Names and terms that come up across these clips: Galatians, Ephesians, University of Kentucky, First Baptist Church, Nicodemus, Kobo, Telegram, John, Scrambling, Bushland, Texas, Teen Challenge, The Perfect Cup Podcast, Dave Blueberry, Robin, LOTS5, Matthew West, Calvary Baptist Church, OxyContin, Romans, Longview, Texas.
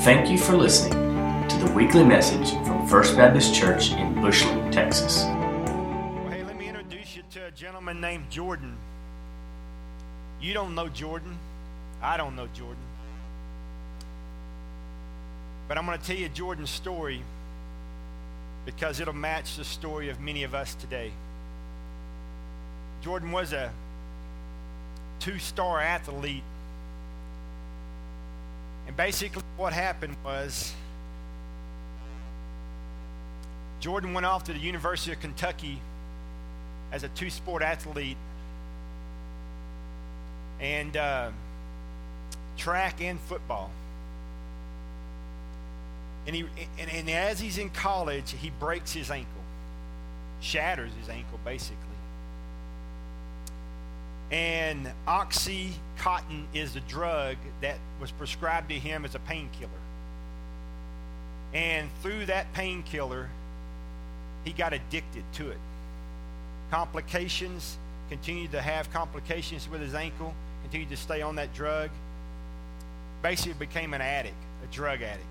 Thank you for listening to the weekly message from First Baptist Church in Bushland, Texas. Well, hey, let me introduce you to a gentleman named Jordan. You don't know Jordan. I don't know Jordan. But I'm going to tell you Jordan's story because it'll match the story of many of us today. Jordan was a two-star athlete. And basically what happened was Jordan went off to the University of Kentucky as a two-sport athlete, and track and football. And as he's in college, he breaks his ankle, shatters his ankle basically. And OxyContin is the drug that was prescribed to him as a painkiller. And through that painkiller, he got addicted to it. Complications, continued to have complications with his ankle, continued to stay on that drug. Basically became an addict, a drug addict.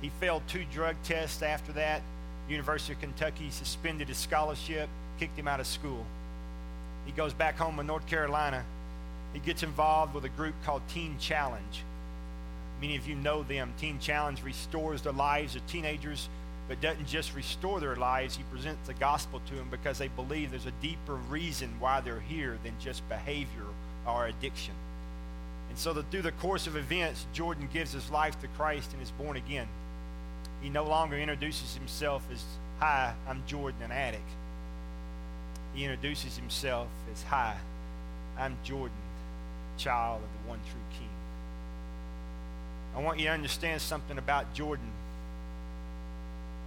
He failed 2 drug tests after that. University of Kentucky suspended his scholarship, kicked him out of school. He goes back home in North Carolina. He gets involved with a group called Teen Challenge. Many of you know them. Teen Challenge restores the lives of teenagers, but doesn't just restore their lives. He presents the gospel to them because they believe there's a deeper reason why they're here than just behavior or addiction. And so through the course of events, Jordan gives his life to Christ and is born again. He no longer introduces himself as, "Hi, I'm Jordan, an addict." He introduces himself as, "Hi, I'm Jordan, child of the one true King." I want you to understand something about Jordan.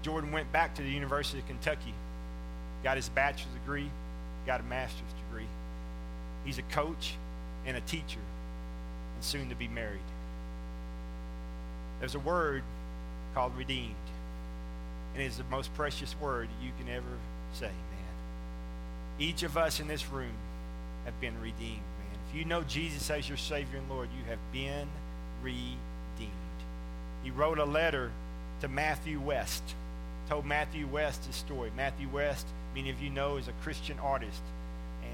Jordan went back to the University of Kentucky, got his bachelor's degree, got a master's degree. He's a coach and a teacher, and soon to be married. There's a word called redeemed, and it is the most precious word you can ever say. Each of us in this room have been redeemed, man. If you know Jesus as your Savior and Lord, you have been redeemed. He wrote a letter to Matthew West, told Matthew West his story. Matthew West, many of you know, is a Christian artist,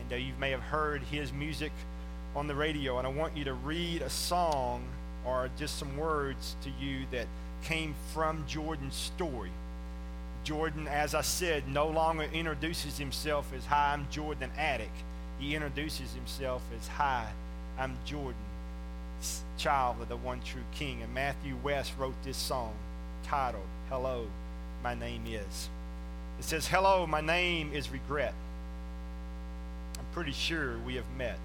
and you may have heard his music on the radio. And I want you to read a song or just some words to you that came from Jordan's story. Jordan, as I said, no longer introduces himself as, "Hi, I'm Jordan, an addict." He introduces himself as, "Hi, I'm Jordan, child of the one true King." And Matthew West wrote this song titled, "Hello, My Name Is." It says, "Hello, my name is regret. I'm pretty sure we have met.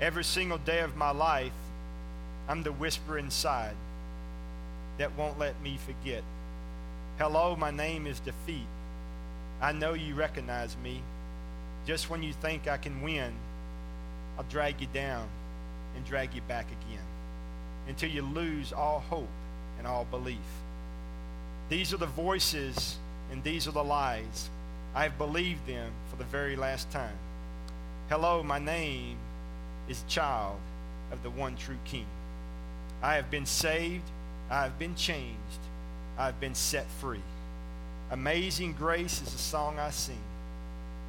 Every single day of my life, I'm the whisper inside that won't let me forget. Hello, my name is defeat. I know you recognize me. Just when you think I can win, I'll drag you down and drag you back again until you lose all hope and all belief. These are the voices and these are the lies. I have believed them for the very last time. Hello, my name is child of the one true King. I have been saved. I have been changed. I've been set free. Amazing Grace is the song I sing.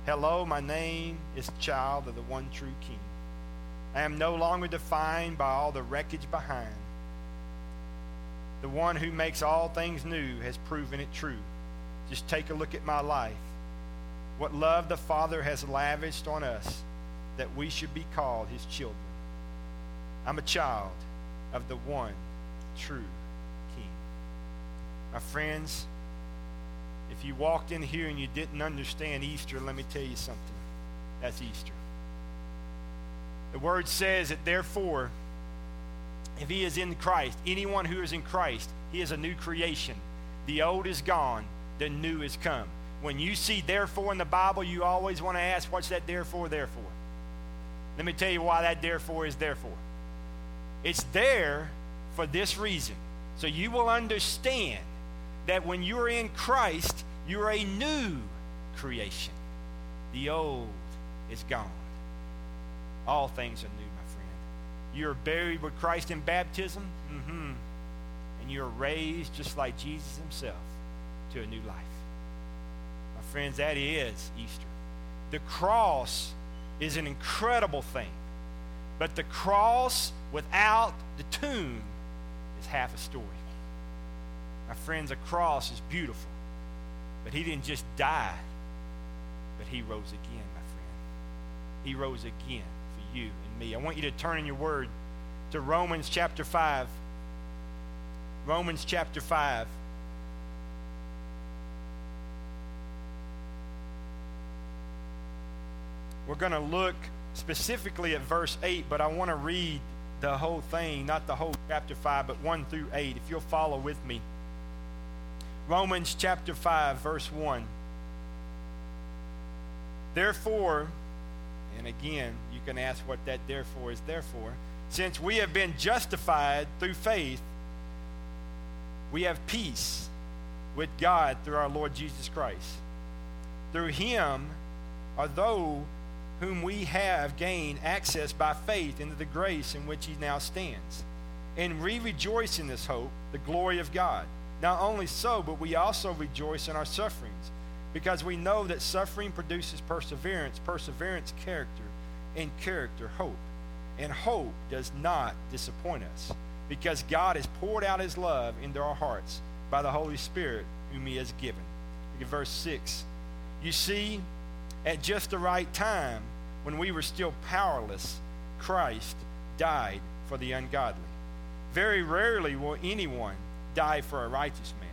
Hello, my name is child of the one true King. I am no longer defined by all the wreckage behind. The one who makes all things new has proven it true. Just take a look at my life. What love the Father has lavished on us that we should be called his children. I'm a child of the one true King." My friends, if you walked in here and you didn't understand Easter, let me tell you something. That's Easter. The word says that therefore, if he is in Christ, anyone who is in Christ, he is a new creation. The old is gone, the new is come. When you see therefore in the Bible, you always want to ask, what's that therefore, therefore? Let me tell you why that therefore is therefore. It's there for this reason. So you will understand that when you're in Christ, you're a new creation. The old is gone. All things are new, my friend. You're buried with Christ in baptism, and and you're raised just like Jesus himself to a new life. My friends, that is Easter. The cross is an incredible thing, but the cross without the tomb is half a story. My friends, a cross is beautiful, but he didn't just die, but he rose again, my friend. He rose again for you and me. I want you to turn in your word to Romans chapter 5. Romans chapter 5. We're going to look specifically at verse 8, but I want to read the whole thing, not the whole chapter 5, but 1 through 8, if you'll follow with me. Romans chapter 5, verse 1. Therefore, and again, you can ask what that therefore is, therefore, since we have been justified through faith, we have peace with God through our Lord Jesus Christ. Through him are those whom we have gained access by faith into the grace in which he now stands. And we rejoice in this hope, the glory of God. Not only so, but we also rejoice in our sufferings, because we know that suffering produces perseverance, perseverance character, and character hope. And hope does not disappoint us, because God has poured out his love into our hearts by the Holy Spirit whom he has given. Look at verse 6. You see, at just the right time, when we were still powerless, Christ died for the ungodly. Very rarely will anyone die for a righteous man,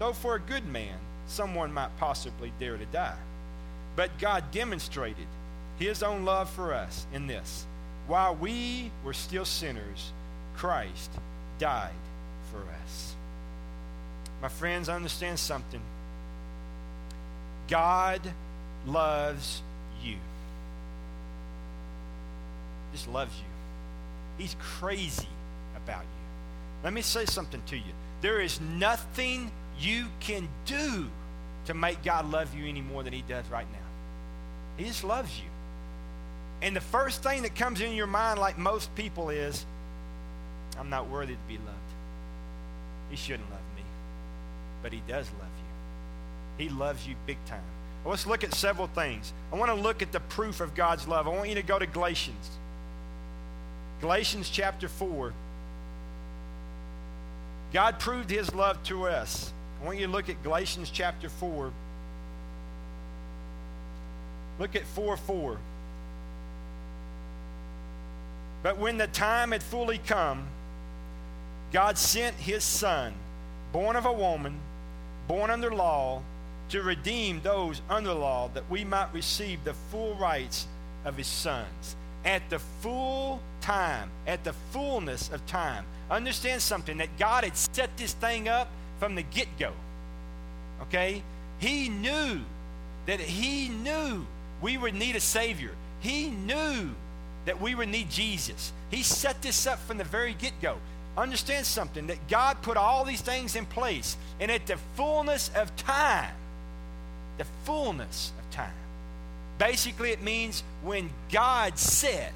though for a good man, someone might possibly dare to die. But God demonstrated his own love for us in this: while we were still sinners, Christ died for us. My friends, understand something. God loves you. Just loves you. He's crazy about you. Let me say something to you. There is nothing you can do to make God love you any more than he does right now. He just loves you. And the first thing that comes in your mind, like most people, is, I'm not worthy to be loved. He shouldn't love me. But he does love you. He loves you big time. Well, let's look at several things. I want to look at the proof of God's love. I want you to go to Galatians. Galatians chapter 4. God proved his love to us. I want you to look at Galatians chapter 4. Look at 4:4. But when the time had fully come, God sent his Son, born of a woman, born under law, to redeem those under law, that we might receive the full rights of his sons. At the full time, at the fullness of time. Understand something, that God had set this thing up from the get-go. Okay? He knew we would need a Savior. He knew that we would need Jesus. He set this up from the very get-go. Understand something, that God put all these things in place, and at the fullness of time, the fullness of time. Basically, it means when God said,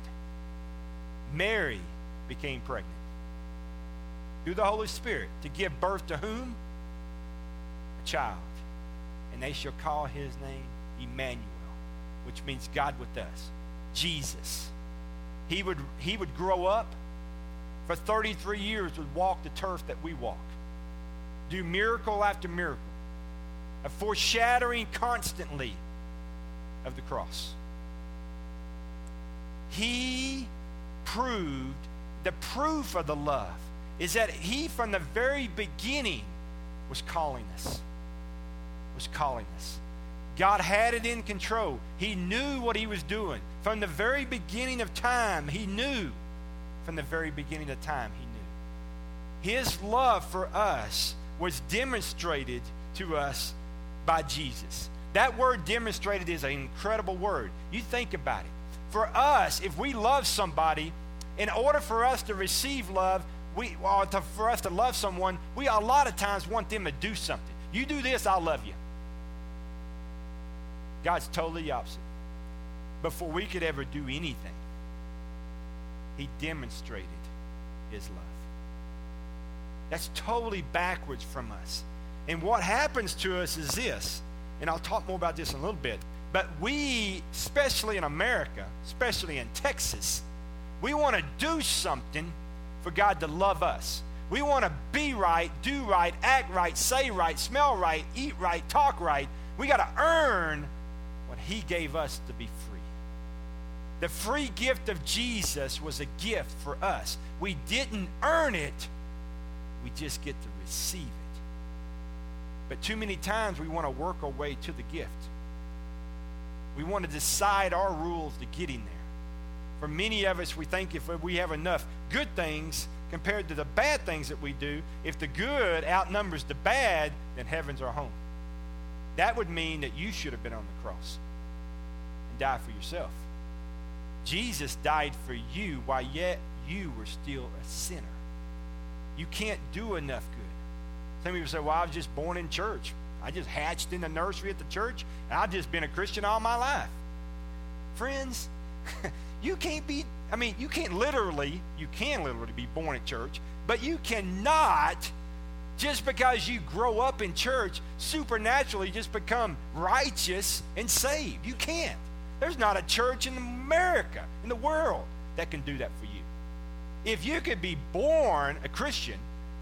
Mary became pregnant through the Holy Spirit to give birth to whom? A child. And they shall call his name Emmanuel, which means God with us, Jesus. He would grow up for 33 years, would walk the turf that we walk, do miracle after miracle, a foreshadowing constantly of the cross. He proved, the proof of the love is that he from the very beginning was calling us. God had it in control. He knew what he was doing. From the very beginning of time, he knew. From the very beginning of time, he knew. His love for us was demonstrated to us by Jesus. That word demonstrated is an incredible word. You think about it. For us, if we love somebody, in order for us to receive love, for us to love someone, we a lot of times want them to do something. You do this, I'll love you. God's totally the opposite. Before we could ever do anything, he demonstrated his love. That's totally backwards from us. And what happens to us is this, and I'll talk more about this in a little bit, but we, especially in America, especially in Texas, we want to do something for God to love us. We want to be right, do right, act right, say right, smell right, eat right, talk right. We got to earn what he gave us to be free. The free gift of Jesus was a gift for us. We didn't earn it. We just get to receive it. But too many times we want to work our way to the gift. We want to decide our rules to getting there. For many of us, we think if we have enough good things compared to the bad things that we do, if the good outnumbers the bad, then heaven's our home. That would mean that you should have been on the cross and died for yourself. Jesus died for you while yet you were still a sinner. You can't do enough good. Some people say, well, I was just born in church. I just hatched in the nursery at the church, and I've just been a Christian all my life. Friends, you can literally be born in church, but you cannot, just because you grow up in church, supernaturally just become righteous and saved. You can't. There's not a church in America, in the world, that can do that for you. If you could be born a Christian,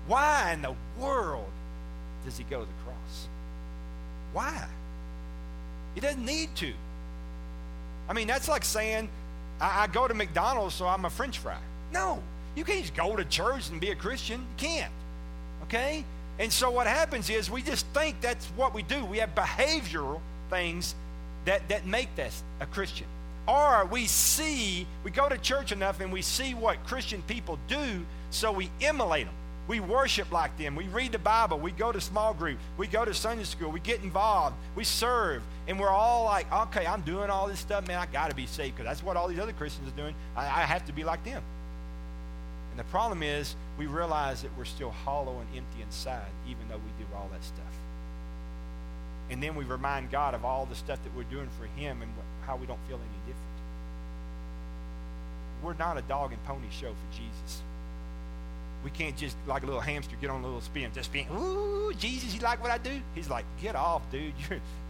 why in the world does he go to the cross? Why? He doesn't need to. I mean, that's like saying, I go to McDonald's, so I'm a French fry. No, you can't just go to church and be a Christian. You can't, okay? And so what happens is we just think that's what we do. We have behavioral things that make this a Christian. Or we go to church enough and we see what Christian people do, so we emulate them. We worship like them. We read the Bible. We go to small group. We go to Sunday school. We get involved. We serve. And we're all like, okay, I'm doing all this stuff. Man, I got to be saved because that's what all these other Christians are doing. I have to be like them. And the problem is we realize that we're still hollow and empty inside, even though we do all that stuff. And then we remind God of all the stuff that we're doing for him and how we don't feel any different. We're not a dog and pony show for Jesus. We can't just, like a little hamster, get on a little spin. Just spin. Ooh, Jesus, you like what I do? He's like, get off, dude.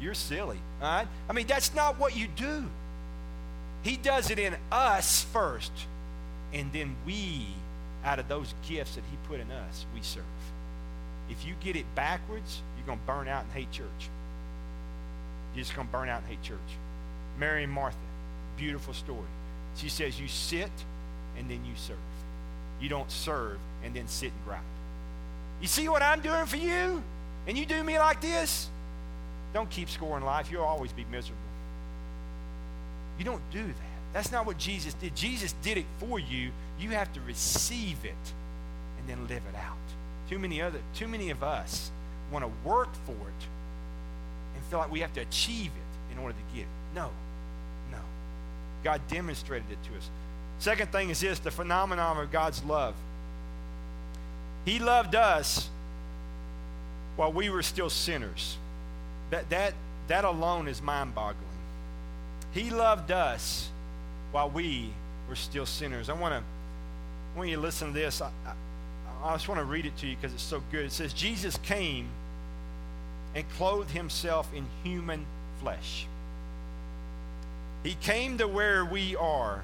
You're silly. All right? I mean, that's not what you do. He does it in us first. And then we, out of those gifts that he put in us, we serve. If you get it backwards, you're going to burn out and hate church. You're just going to burn out and hate church. Mary and Martha, beautiful story. She says, you sit and then you serve. You don't serve and then sit and gripe. You see what I'm doing for you? And you do me like this? Don't keep score in life. You'll always be miserable. You don't do that. That's not what Jesus did. Jesus did it for you. You have to receive it and then live it out. Too many of us want to work for it and feel like we have to achieve it in order to get it. No. God demonstrated it to us. Second thing is this, the phenomenon of God's love. He loved us while we were still sinners. That alone is mind-boggling. He loved us while we were still sinners. I want you to listen to this. I just want to read it to you because it's so good. It says, Jesus came and clothed himself in human flesh. He came to where we are,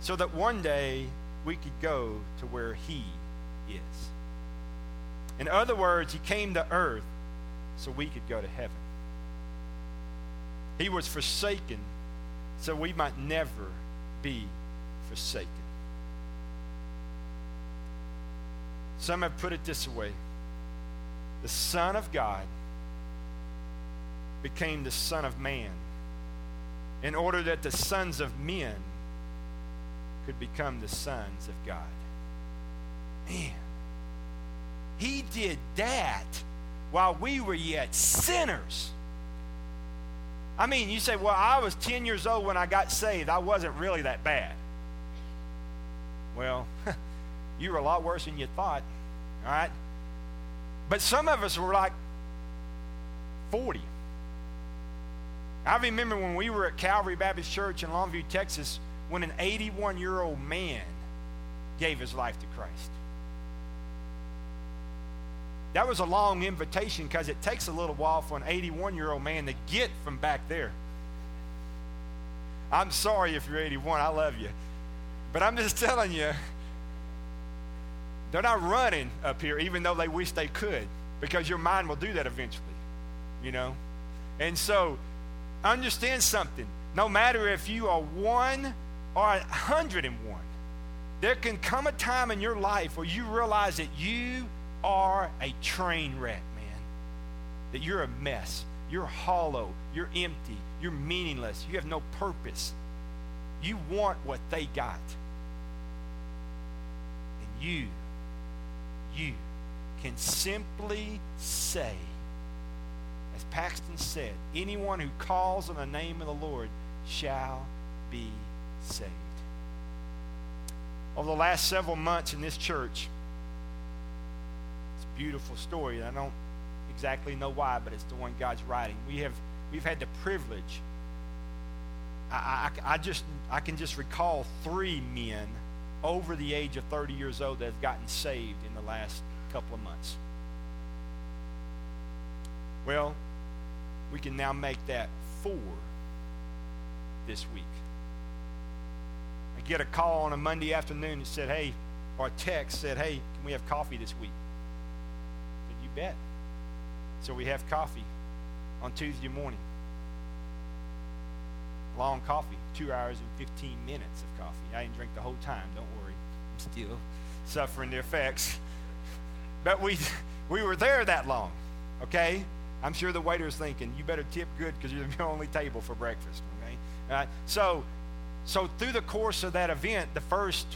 so that one day we could go to where he is. In other words, he came to earth so we could go to heaven. He was forsaken so we might never be forsaken. Some have put it this way. The Son of God became the Son of Man in order that the sons of men could become the sons of God. Man, he did that while we were yet sinners. I mean, you say, well, I was 10 years old when I got saved. I wasn't really that bad. Well, you were a lot worse than you thought, all right? But some of us were like 40. I remember when we were at Calvary Baptist Church in Longview, Texas, when an 81-year-old man gave his life to Christ. That was a long invitation, because it takes a little while for an 81-year-old man to get from back there. I'm sorry if you're 81. I love you. But I'm just telling you, they're not running up here, even though they wish they could, because your mind will do that eventually, you know. And so understand something. No matter if you are 1 or 101, there can come a time in your life where you realize that you are a train wreck, man, that you're a mess, you're hollow, you're empty, you're meaningless, you have no purpose. You want what they got. And you can simply say, as Paxton said, anyone who calls on the name of the Lord shall be saved. Over the last several months in this church, it's a beautiful story, and I don't exactly know why, but it's the one God's writing. We've had the privilege. I can just recall 3 men over the age of 30 years old that have gotten saved in the last couple of months. Well, we can now make that 4 this week. I get a call on a Monday afternoon and said, hey, or a text said, hey, can we have coffee this week? I said, you bet. So we have coffee on Tuesday morning. Long coffee, 2 hours and 15 minutes of coffee. I didn't drink the whole time, don't worry. I'm still suffering the effects. But we were there that long, okay? I'm sure the waiter's thinking, you better tip good because you're the only table for breakfast, okay? All right? So through the course of that event, the first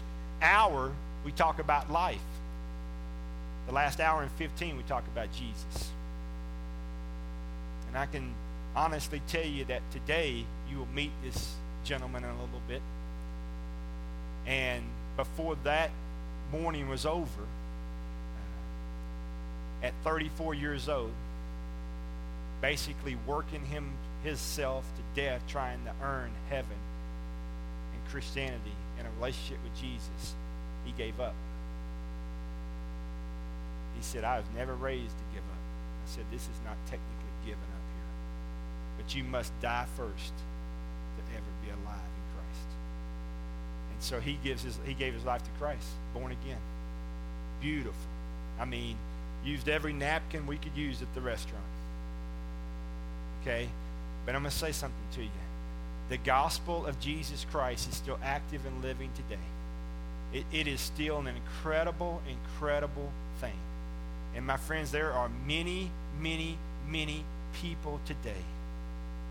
hour, we talk about life. The last hour and 15, we talk about Jesus. And I can honestly tell you that today you will meet this gentleman in a little bit. And before that morning was over, at 34 years old, basically working himself to death, trying to earn heaven and Christianity and a relationship with Jesus, he gave up. He said, I was never raised to give up. I said, this is not technically given up. But you must die first to ever be alive in Christ. And so he gave his life to Christ, born again. Beautiful. I mean, used every napkin we could use at the restaurant. Okay? But I'm going to say something to you. The gospel of Jesus Christ is still active and living today. It is still an incredible, incredible thing. And my friends, there are many, many, many people today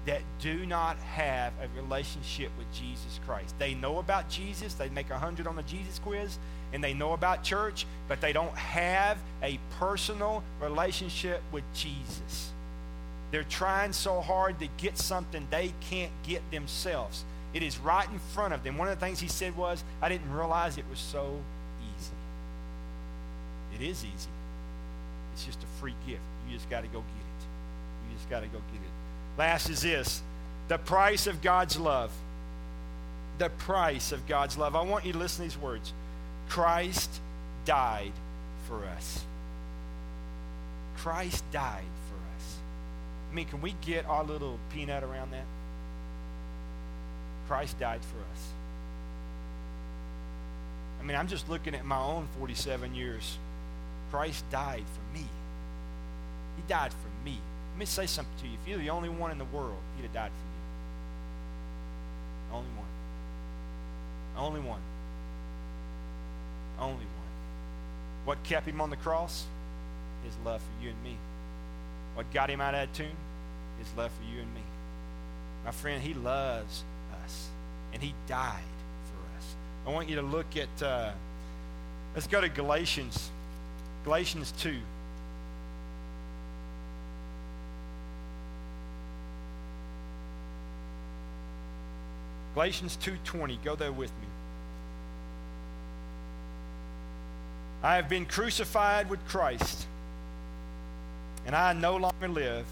that do not have a relationship with Jesus Christ. They know about Jesus. They make 100 on the Jesus quiz, and they know about church, but they don't have a personal relationship with Jesus. They're trying so hard to get something they can't get themselves. It is right in front of them. One of the things he said was, I didn't realize it was so easy. It is easy. It's just a free gift. You just got to go get it. You just got to go get it. Last is this, the price of God's love. The price of God's love. I want you to listen to these words. Christ died for us. Christ died for us. I mean, can we get our little peanut around that? Christ died for us. I mean, I'm just looking at my own 47 years. Christ died for me. He died for me. Let me say something to you. If you're the only one in the world, he'd have died for you. Only one. Only one. Only one. What kept him on the cross? His love for you and me. What got him out of that tomb? His love for you and me. My friend, he loves us. And he died for us. I want you to look at, let's go to Galatians. Galatians 2. Galatians 2:20, go there with me. I have been crucified with Christ, and I no longer live,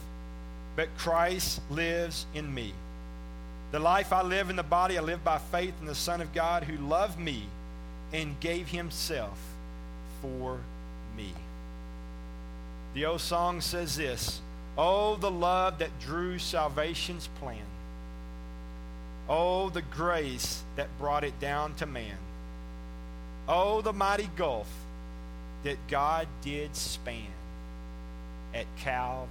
but Christ lives in me. The life I live in the body, I live by faith in the Son of God who loved me and gave himself for me. The old song says this: oh, the love that drew salvation's plan. Oh, the grace that brought it down to man. Oh, the mighty gulf that God did span at Calvary.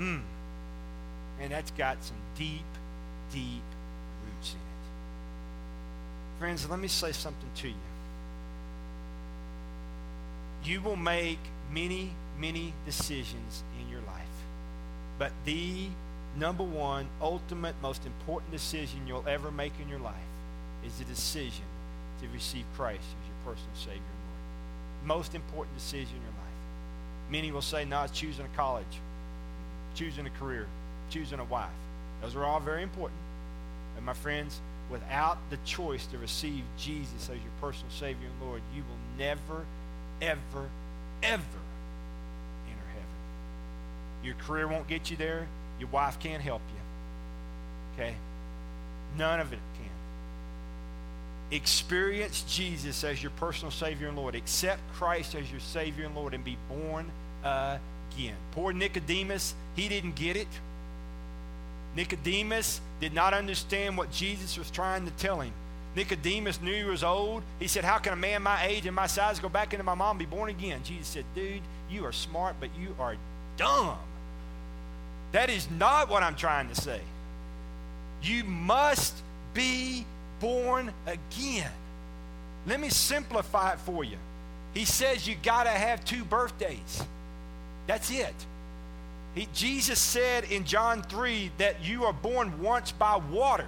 And that's got some deep, deep roots in it. Friends, let me say something to you. You will make many, many decisions in your life. But the number one, ultimate, most important decision you'll ever make in your life is the decision to receive Christ as your personal Savior and Lord. Most important decision in your life. Many will say, no, it's choosing a college, choosing a career, choosing a wife. Those are all very important. And my friends, without the choice to receive Jesus as your personal Savior and Lord, you will never, ever, ever enter heaven. Your career won't get you there. Your wife can't help you. Okay? None of it can. Experience Jesus as your personal Savior and Lord. Accept Christ as your Savior and Lord and be born again. Poor Nicodemus, he didn't get it. Nicodemus did not understand what Jesus was trying to tell him. Nicodemus knew he was old. He said, how can a man my age and my size go back into my mom and be born again? Jesus said, dude, you are smart, but you are dumb. That is not what I'm trying to say. You must be born again. Let me simplify it for you. He says you got to have 2 birthdays. That's it. Jesus said in John 3 that you are born once by water,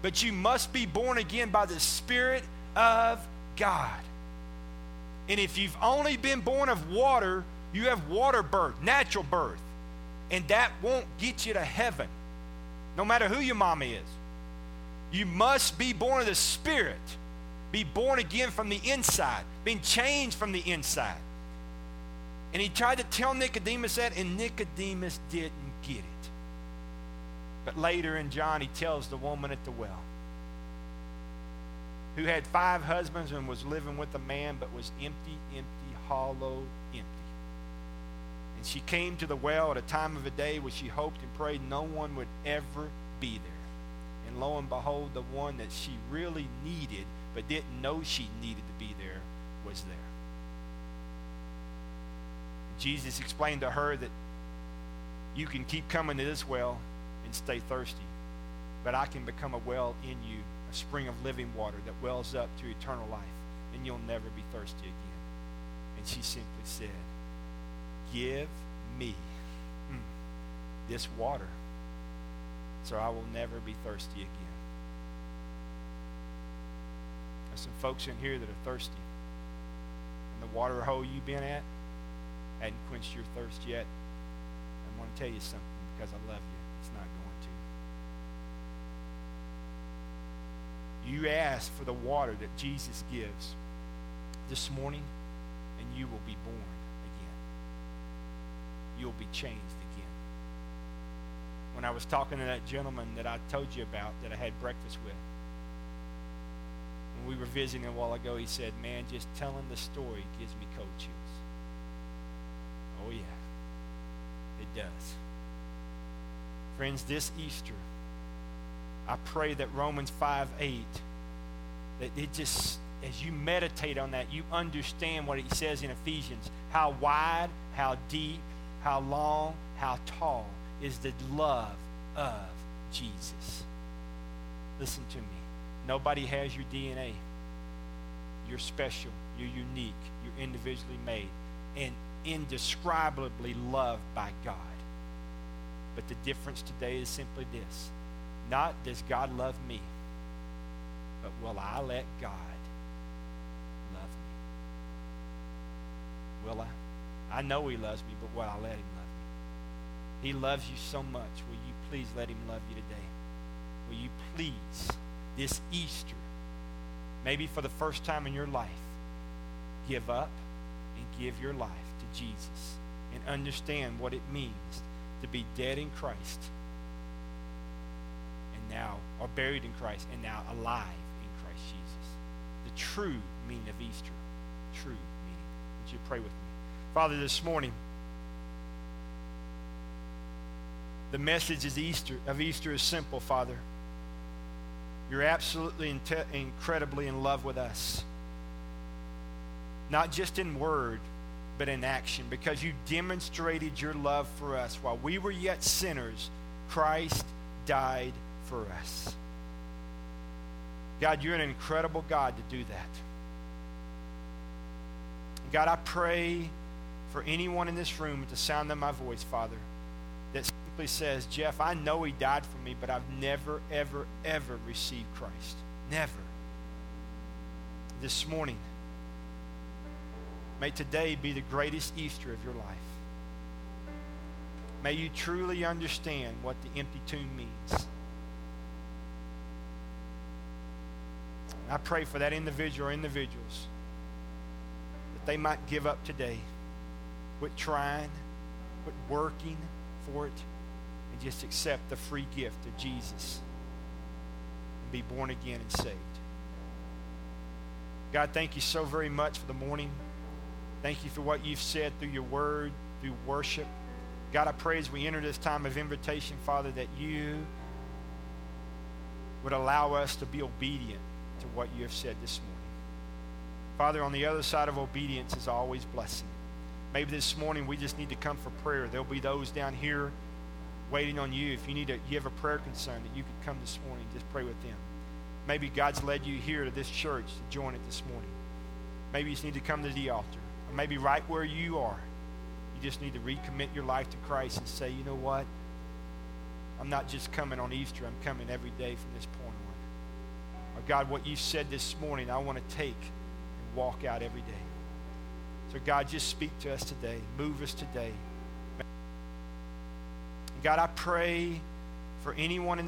but you must be born again by the Spirit of God. And if you've only been born of water, you have water birth, natural birth. And that won't get you to heaven, no matter who your mama is. You must be born of the Spirit, be born again from the inside, being changed from the inside. And he tried to tell Nicodemus that, and Nicodemus didn't get it. But later in John, he tells the woman at the well, who had 5 husbands and was living with a man, but was empty, empty, hollow, empty. And she came to the well at a time of the day which she hoped and prayed no one would ever be there. And lo and behold, the one that she really needed but didn't know she needed to be there was there. Jesus explained to her that you can keep coming to this well and stay thirsty, but I can become a well in you, a spring of living water that wells up to eternal life, and you'll never be thirsty again. And she simply said, give me this water so I will never be thirsty again. There's some folks in here that are thirsty. And the water hole you've been at hadn't quenched your thirst yet. I want to tell you something because I love you. It's not going to. You ask for the water that Jesus gives this morning, and you will be born. You'll be changed again. When I was talking to that gentleman that I told you about, that I had breakfast with, when we were visiting a while ago, he said, man, just telling the story gives me cold chills. Oh, yeah. It does. Friends, this Easter, I pray that Romans 5:8, that it just, as you meditate on that, you understand what it says in Ephesians, how wide, how deep, how long, how tall is the love of Jesus. Listen to me. Nobody has your DNA. You're special. You're unique. You're individually made and indescribably loved by God. But the difference today is simply this. Not does God love me, but will I let God love me? Will I? I know he loves me, but will I let him love me? He loves you so much. Will you please let him love you today? Will you please, this Easter, maybe for the first time in your life, give up and give your life to Jesus and understand what it means to be dead in Christ and now, or buried in Christ and now alive in Christ Jesus. The true meaning of Easter. True meaning. Would you pray with me? Father, this morning, the message of Easter is simple, Father. You're absolutely incredibly in love with us. Not just in word, but in action, because you demonstrated your love for us. While we were yet sinners, Christ died for us. God, you're an incredible God to do that. God, I pray for anyone in this room at the sound of my voice, Father, that simply says, Jeff, I know he died for me, but I've never, ever, ever received Christ. Never. This morning, may today be the greatest Easter of your life. May you truly understand what the empty tomb means. And I pray for that individual or individuals, that they might give up today, quit trying, quit working for it, and just accept the free gift of Jesus and be born again and saved. God, thank you so very much for the morning. Thank you for what you've said through your word, through worship. God, I pray as we enter this time of invitation, Father, that you would allow us to be obedient to what you have said this morning. Father, on the other side of obedience is always blessing. Maybe this morning we just need to come for prayer. There'll be those down here waiting on you. If you have a prayer concern, that you could come this morning and just pray with them. Maybe God's led you here to this church to join it this morning. Maybe you just need to come to the altar. Or maybe right where you are, you just need to recommit your life to Christ and say, you know what? I'm not just coming on Easter. I'm coming every day from this point on. Or God, what you said this morning, I want to take and walk out every day. So God, just speak to us today. Move us today. God, I pray for anyone in